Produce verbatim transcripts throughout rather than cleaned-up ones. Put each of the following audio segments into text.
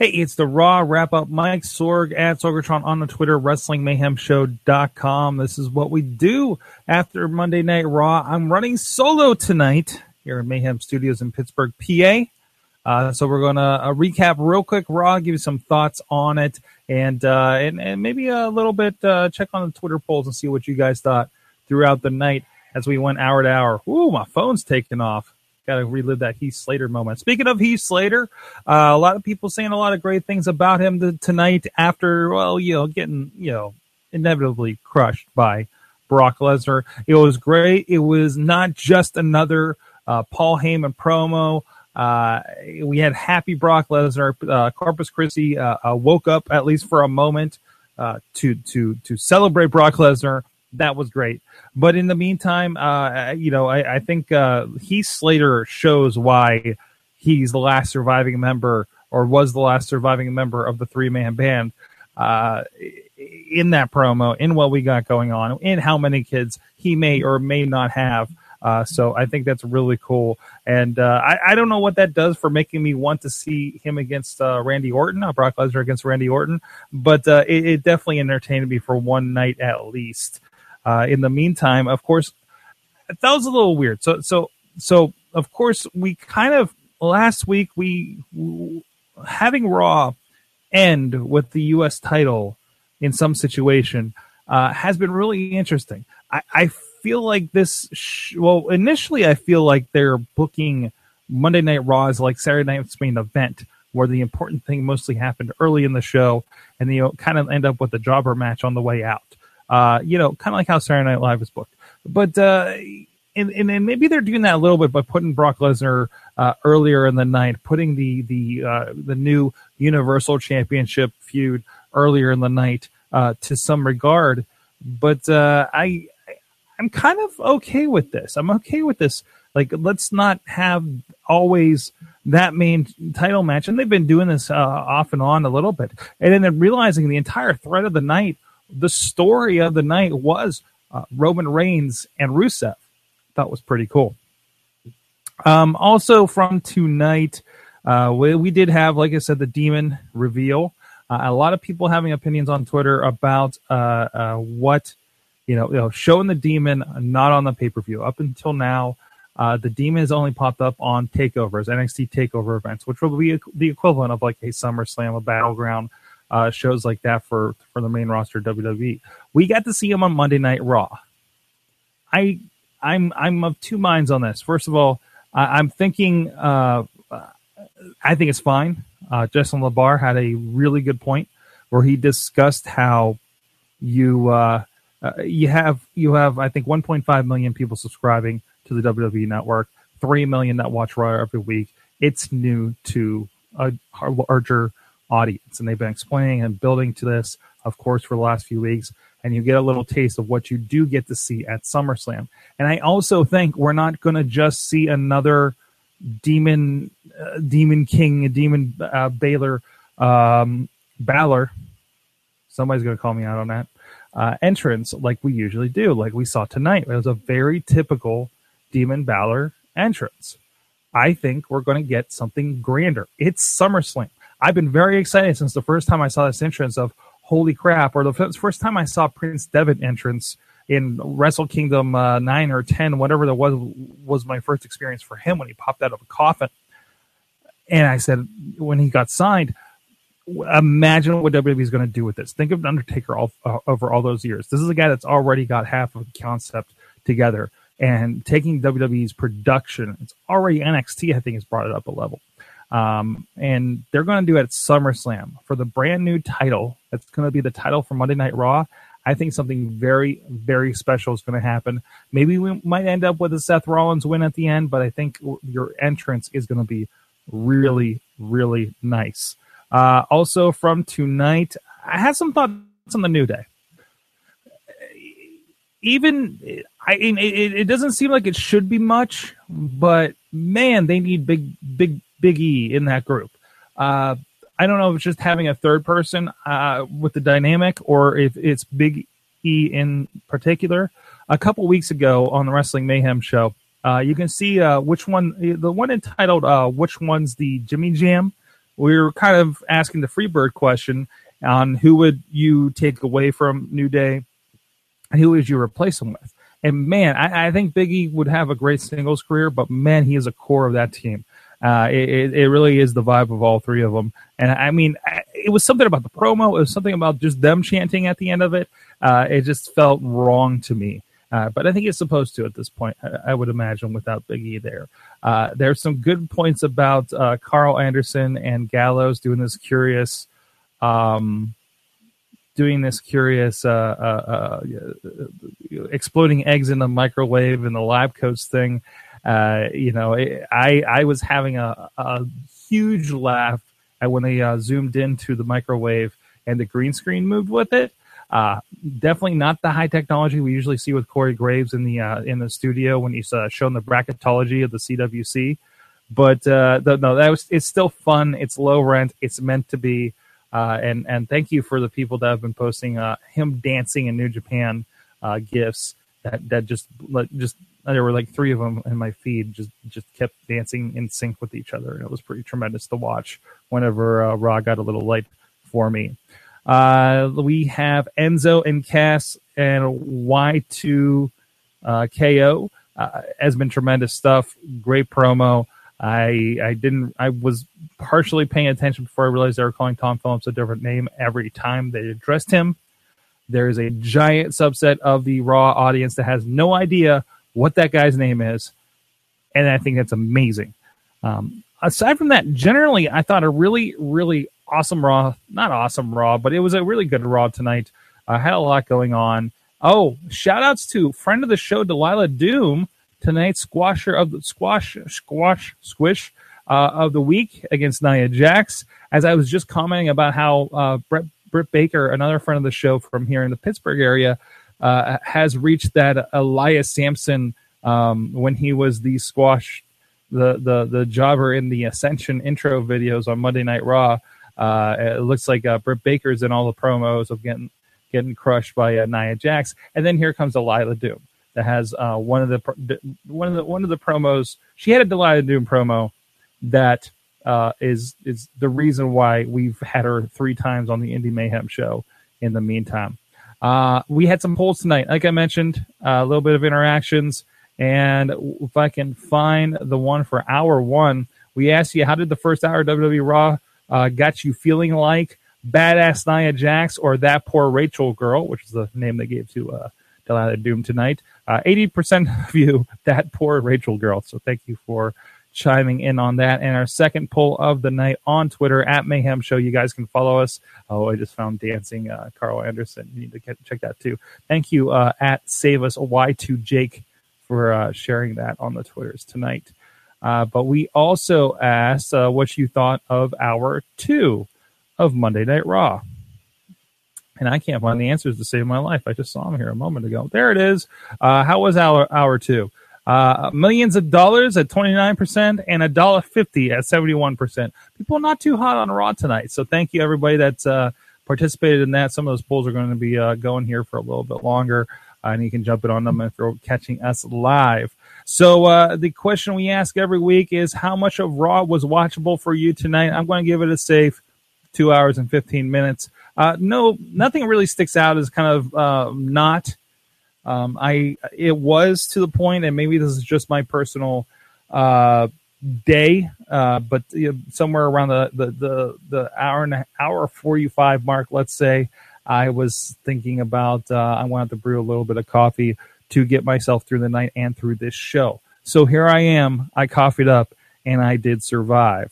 Hey, it's the Raw Wrap-Up. Mike Sorg at Sorgatron on the Twitter, Wrestling Mayhem Show dot com. This is what we do after Monday Night Raw. I'm running solo tonight here at Mayhem Studios in Pittsburgh, P A. Uh, so we're going to uh, recap real quick Raw, give you some thoughts on it, and uh, and, and maybe a little bit uh, check on the Twitter polls and see what you guys thought throughout the night as we went hour to hour. Ooh, my phone's taking off. Got to relive that Heath Slater moment. Speaking of Heath Slater, uh, a lot of people saying a lot of great things about him th- tonight after, well, you know, getting, you know, inevitably crushed by Brock Lesnar. It was great. It was not just another uh, Paul Heyman promo. Uh, we had happy Brock Lesnar. Uh, Corpus Christi uh, uh, woke up, at least for a moment, uh, to to to celebrate Brock Lesnar. That was great. But in the meantime, uh, you know, I, I think uh, Heath Slater shows why he's the last surviving member, or was the last surviving member of the three-man band uh, in that promo, in what we got going on, in how many kids he may or may not have. Uh, so I think that's really cool. And uh, I, I don't know what that does for making me want to see him against uh, Randy Orton, uh, Brock Lesnar against Randy Orton, but uh, it, it definitely entertained me for one night at least. Uh, in the meantime, of course, that was a little weird. So, so, so, of course, we kind of last week we having Raw end with the U S title in some situation uh, has been really interesting. I, I feel like this. Sh- well, initially, I feel like they're booking Monday Night Raw as like Saturday Night's Main Event, where the important thing mostly happened early in the show, and you know, kind of end up with a jobber match on the way out. Uh, you know, kind of like how Saturday Night Live is booked. But, uh, and, and, and maybe they're doing that a little bit by putting Brock Lesnar uh, earlier in the night, putting the the uh, the new Universal Championship feud earlier in the night uh, to some regard. But uh, I, I'm kind of okay with this. I'm okay with this. Like, let's not have always that main title match. And they've been doing this uh, off and on a little bit. And then they're realizing the entire thread of the night, the story of the night was uh, Roman Reigns and Rusev. That was pretty cool. Um, also from tonight, uh, we, we did have, like I said, the demon reveal. Uh, a lot of people having opinions on Twitter about uh, uh, what, you know, you know, showing the demon not on the pay-per-view. Up until now, uh, the demon has only popped up on takeovers, N X T takeover events, which will be the equivalent of like a SummerSlam, a Battleground, Uh, shows like that for, for the main roster of W W E. We got to see him on Monday Night Raw. I I'm I'm of two minds on this. First of all, I, I'm thinking uh, I think it's fine. Uh, Justin LaBar had a really good point where he discussed how you uh, uh, you have you have I think one point five million people subscribing to the W W E Network, three million that watch Raw every week. It's new to a larger audience, and they've been explaining and building to this, of course, for the last few weeks, and you get a little taste of what you do get to see at SummerSlam. And I also think we're not going to just see another Demon uh, Demon King, Demon uh, Balor, um, Balor, somebody's going to call me out on that, uh, entrance like we usually do, like we saw tonight. It was a very typical Demon Balor entrance. I think we're going to get something grander. It's SummerSlam. I've been very excited since the first time I saw this entrance of holy crap, or the first time I saw Prince Devitt entrance in Wrestle Kingdom uh, nine or ten, whatever that was, was my first experience for him when he popped out of a coffin. And I said, when he got signed, imagine what W W E is going to do with this. Think of Undertaker all, uh, over all those years. This is a guy that's already got half of the concept together, and taking W W E's production, it's already N X T, I think, has brought it up a level. Um, and they're going to do it at SummerSlam for the brand new title. That's going to be the title for Monday Night Raw. I think something very, very special is going to happen. Maybe we might end up with a Seth Rollins win at the end, but I think your entrance is going to be really, really nice. Uh, also from tonight, I had some thoughts on the New Day. Even I, it, it doesn't seem like it should be much, but man, they need big, big, Big E in that group. Uh, I don't know if it's just having a third person uh, with the dynamic, or if it's Big E in particular. A couple weeks ago on the Wrestling Mayhem show, uh, you can see uh, which one, the one entitled uh, "Which One's the Jimmy Jam." We were kind of asking the Freebird question on who would you take away from New Day, and who would you replace them with? And man, I, I think Big E would have a great singles career, but man, he is a core of that team. Uh, it, it really is the vibe of all three of them. And I mean, it was something about the promo. It was something about just them chanting at the end of it. Uh, it just felt wrong to me. Uh, but I think it's supposed to at this point, I, I would imagine, without Big E there. Uh, there's some good points about uh, Carl Anderson and Gallows doing this curious, um, doing this curious uh, uh, uh, exploding eggs in the microwave and the live coach thing. Uh, you know, it, I I was having a, a huge laugh at when they uh, zoomed into the microwave and the green screen moved with it. Uh, definitely not the high technology we usually see with Corey Graves in the uh, in the studio when he's uh, shown the bracketology of the C W C. But uh, the, no, that was it's still fun. It's low rent. It's meant to be. Uh, and and thank you for the people that have been posting uh, him dancing in New Japan uh, gifs that that just just. There were like three of them in my feed, just just kept dancing in sync with each other. And it was pretty tremendous to watch whenever uh, Raw got a little light for me. Uh, we have Enzo and Cass and Y two uh, K O uh, has been tremendous stuff. Great promo. I I didn't I was partially paying attention before I realized they were calling Tom Phillips a different name every time they addressed him. There is a giant subset of the Raw audience that has no idea what that guy's name is, and I think that's amazing. Um, aside from that, generally, I thought a really, really awesome Raw, not awesome Raw, but it was a really good Raw tonight. I uh, had a lot going on. Oh, shout-outs to friend of the show, Delilah Doom, tonight's squasher of the squash, squash, squish uh, of the week against Nia Jax, as I was just commenting about how uh, Brett, Britt Baker, another friend of the show from here in the Pittsburgh area, Uh, has reached that Elias Sampson um, when he was the squash, the the the jobber in the Ascension intro videos on Monday Night Raw. Uh, it looks like uh, Britt Baker's in all the promos of getting getting crushed by uh, Nia Jax, and then here comes Delilah Doom that has uh, one of the one of the one of the promos. She had a Delilah Doom promo that uh, is is the reason why we've had her three times on the Indie Mayhem show. In the meantime. Uh, we had some polls tonight, like I mentioned, uh, a little bit of interactions. And if I can find the one for hour one, we asked you, how did the first hour of W W E Raw uh, got you feeling like badass Nia Jax or that poor Rachel girl, which is the name they gave to uh, Delilah Doom tonight? Uh, eighty percent of you, that poor Rachel girl. So thank you for chiming in on that. And our second poll of the night on Twitter at Mayhem Show. You guys can follow us. Oh, I just found dancing uh, Carl Anderson. You need to get, check that too. Thank you uh, at Save Us Y two Jake for uh, sharing that on the Twitters tonight. Uh, but we also asked uh, what you thought of hour two of Monday Night Raw. And I can't find the answers to save my life. I just saw them here a moment ago. There it is. Uh, how was hour, hour two? Uh, millions of dollars at twenty-nine percent and a dollar fifty at seventy-one percent. People not too hot on Raw tonight. So thank you, everybody that's uh, participated in that. Some of those polls are going to be uh, going here for a little bit longer, uh, and you can jump in on them if you're catching us live. So uh, the question we ask every week is how much of Raw was watchable for you tonight? I'm going to give it a safe two hours and fifteen minutes. Uh, no, nothing really sticks out as kind of uh, not. Um, I it was to the point, and maybe this is just my personal uh, day, uh, but you know, somewhere around the the the, the hour and a, hour forty-five mark, let's say, I was thinking about uh, I wanted to brew a little bit of coffee to get myself through the night and through this show. So here I am. I coffeeed up, and I did survive.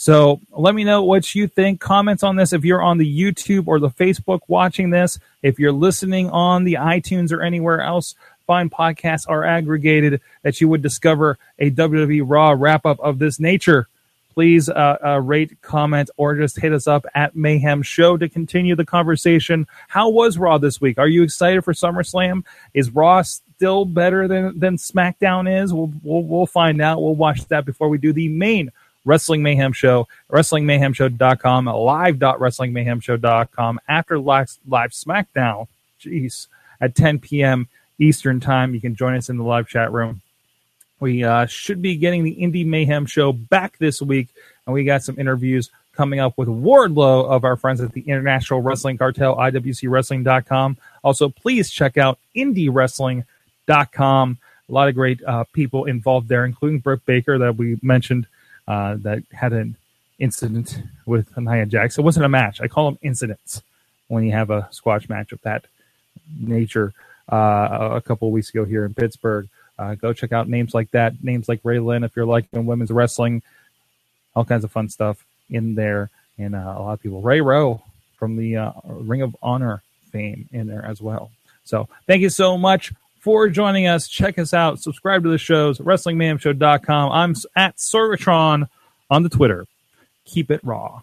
So let me know what you think. Comments on this if you're on the YouTube or the Facebook watching this. If you're listening on the iTunes or anywhere else, fine podcasts are aggregated that you would discover a W W E Raw wrap-up of this nature. please uh, uh, rate, comment, or just hit us up at Mayhem Show to continue the conversation. How was Raw this week? Are you excited for SummerSlam? Is Raw still better than, than SmackDown is? We'll, we'll, we'll find out. We'll watch that before we do the main Wrestling Mayhem Show, Wrestling Mayhem Show dot com, live dot Wrestling Mayhem Show dot com, after live, live SmackDown, jeez, at ten p.m. Eastern Time. You can join us in the live chat room. We uh, should be getting the Indie Mayhem Show back this week, and we got some interviews coming up with Wardlow of our friends at the International Wrestling Cartel, I W C Wrestling dot com. Also, please check out Indie Wrestling dot com. A lot of great uh, people involved there, including Britt Baker that we mentioned uh, that had an incident with Nia Jax. It wasn't a match. I call them incidents when you have a squash match of that nature uh, a couple of weeks ago here in Pittsburgh. Uh, go check out names like that, names like Ray Lynn if you're liking women's wrestling. All kinds of fun stuff in there. And uh, a lot of people. Ray Rowe from the uh, Ring of Honor fame in there as well. So thank you so much for joining us. Check us out. Subscribe to the shows, Wrestling Mayhem Show dot com. I'm at Sorgatron on the Twitter. Keep it raw.